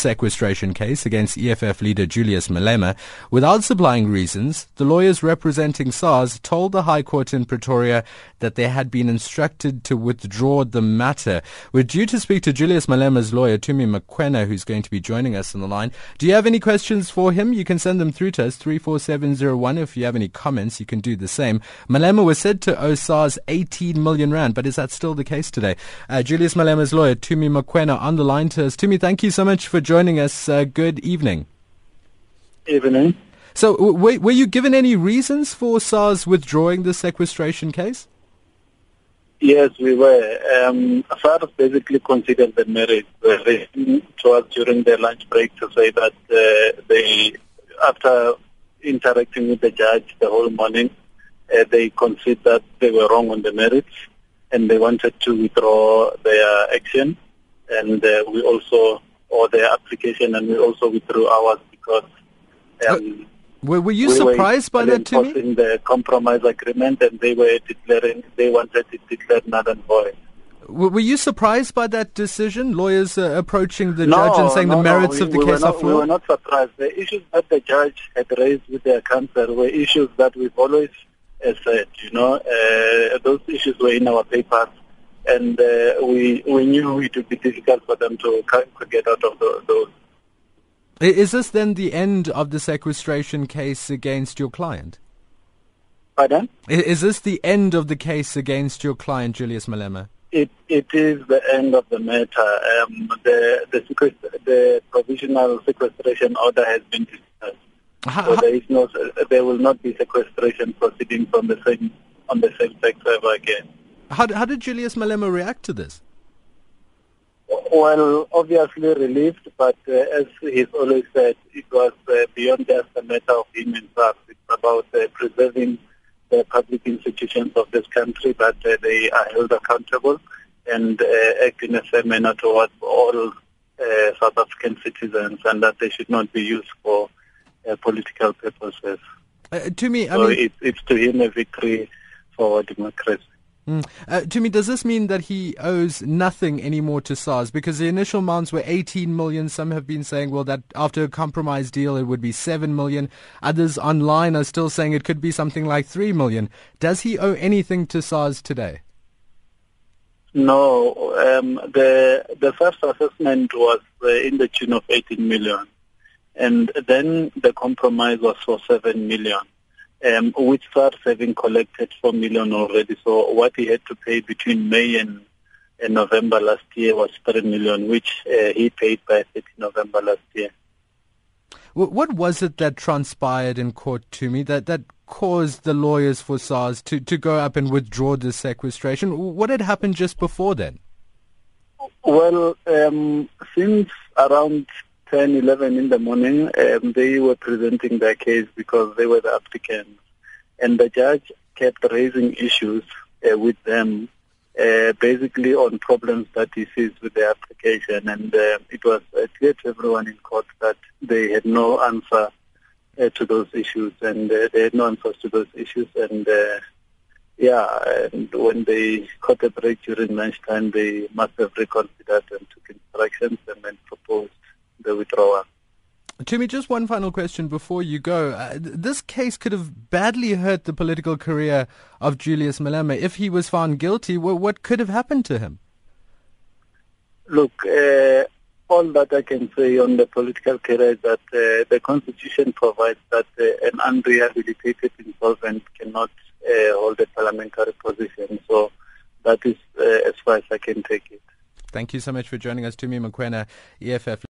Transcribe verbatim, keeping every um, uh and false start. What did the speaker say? sequestration case against E F F leader Julius Malema. Without supplying reasons, the lawyers representing SARS told the High Court in Pretoria that they had been instructed to withdraw the matter. We're due to speak to Julius Malema's lawyer, Tumi Mokwena, who's going to be joining us on the line. Do you have any questions for him? You can send them through to us, three four seven zero one. If you have any comments, you can do the same. Malema was said to owe SARS eighteen million rand, but is that still the case today? Uh, Julius Malema's lawyer, Tumi Mokwena, on the line to us. Tumi, thank you so much for joining us. Uh, good evening. Evening. So, w- were you given any reasons for SARS withdrawing the sequestration case? Yes, we were. Um, SARS basically considered the merits. They told during their lunch break to say that uh, they, after interacting with the judge the whole morning, uh, they considered that they were wrong on the merits and they wanted to withdraw their action. And uh, we also... or their application, and we also withdrew ours because um, were, were you we surprised were by that, Tumi? In the compromise agreement, and they were declaring they wanted it declared null and void. Were you surprised by that decision? Lawyers uh, approaching the no, judge and saying no, the merits no, we, of the we case not, are flawed. We were not surprised. The issues that the judge had raised with their counsel were issues that we've always uh, said. You know, uh, those issues were in our papers. And uh, we we knew it would be difficult for them to, to get out of those. Is this then the end of the sequestration case against your client? Pardon? Is this the end of the case against your client, Julius Malema? It it is the end of the matter. Um, the the, sequest- the provisional sequestration order has been discussed. How, so there is no there will not be sequestration proceedings on the same on the same sex ever again. How, how did Julius Malema react to this? Well, obviously relieved, but uh, as he's always said, it was uh, beyond just a matter of him and us. It's about uh, preserving the public institutions of this country, that uh, they are held accountable and uh, act in a fair manner towards all uh, South African citizens, and that they should not be used for uh, political purposes. Uh, to me, I so mean... It, it's to him a victory for democracy. Mm. Uh, to me, does this mean that he owes nothing anymore to SARS? Because the initial amounts were eighteen million. Some have been saying, well, that after a compromise deal, it would be seven million. Others online are still saying it could be something like three million. Does he owe anything to SARS today? No. Um, the the first assessment was uh, in the tune of eighteen million. And then the compromise was for seven million. Um, with SARS having collected four million already. So what he had to pay between May and, and November last year was three million, which uh, he paid by November last year. What was it that transpired in court, Tumi, that, that caused the lawyers for SARS to, to go up and withdraw the sequestration? What had happened just before then? Well, um, since around ten, eleven in the morning, um, they were presenting their case because they were the applicants. And the judge kept raising issues uh, with them, uh, basically on problems that he sees with the application. And uh, it was uh, clear to everyone in court that they had no answer uh, to those issues, and uh, they had no answers to those issues. And, uh, yeah, and when they caught a break during lunchtime, they must have reconsidered and took instructions and then proposed the withdrawal. Tumi, just one final question before you go. Uh, th- this case could have badly hurt the political career of Julius Malema. If he was found guilty, well, what could have happened to him? Look, uh, all that I can say on the political career is that uh, the Constitution provides that uh, an unrehabilitated insolvent cannot uh, hold a parliamentary position. So that is uh, as far as I can take it. Thank you so much for joining us, Tumi Mokwena, E F F.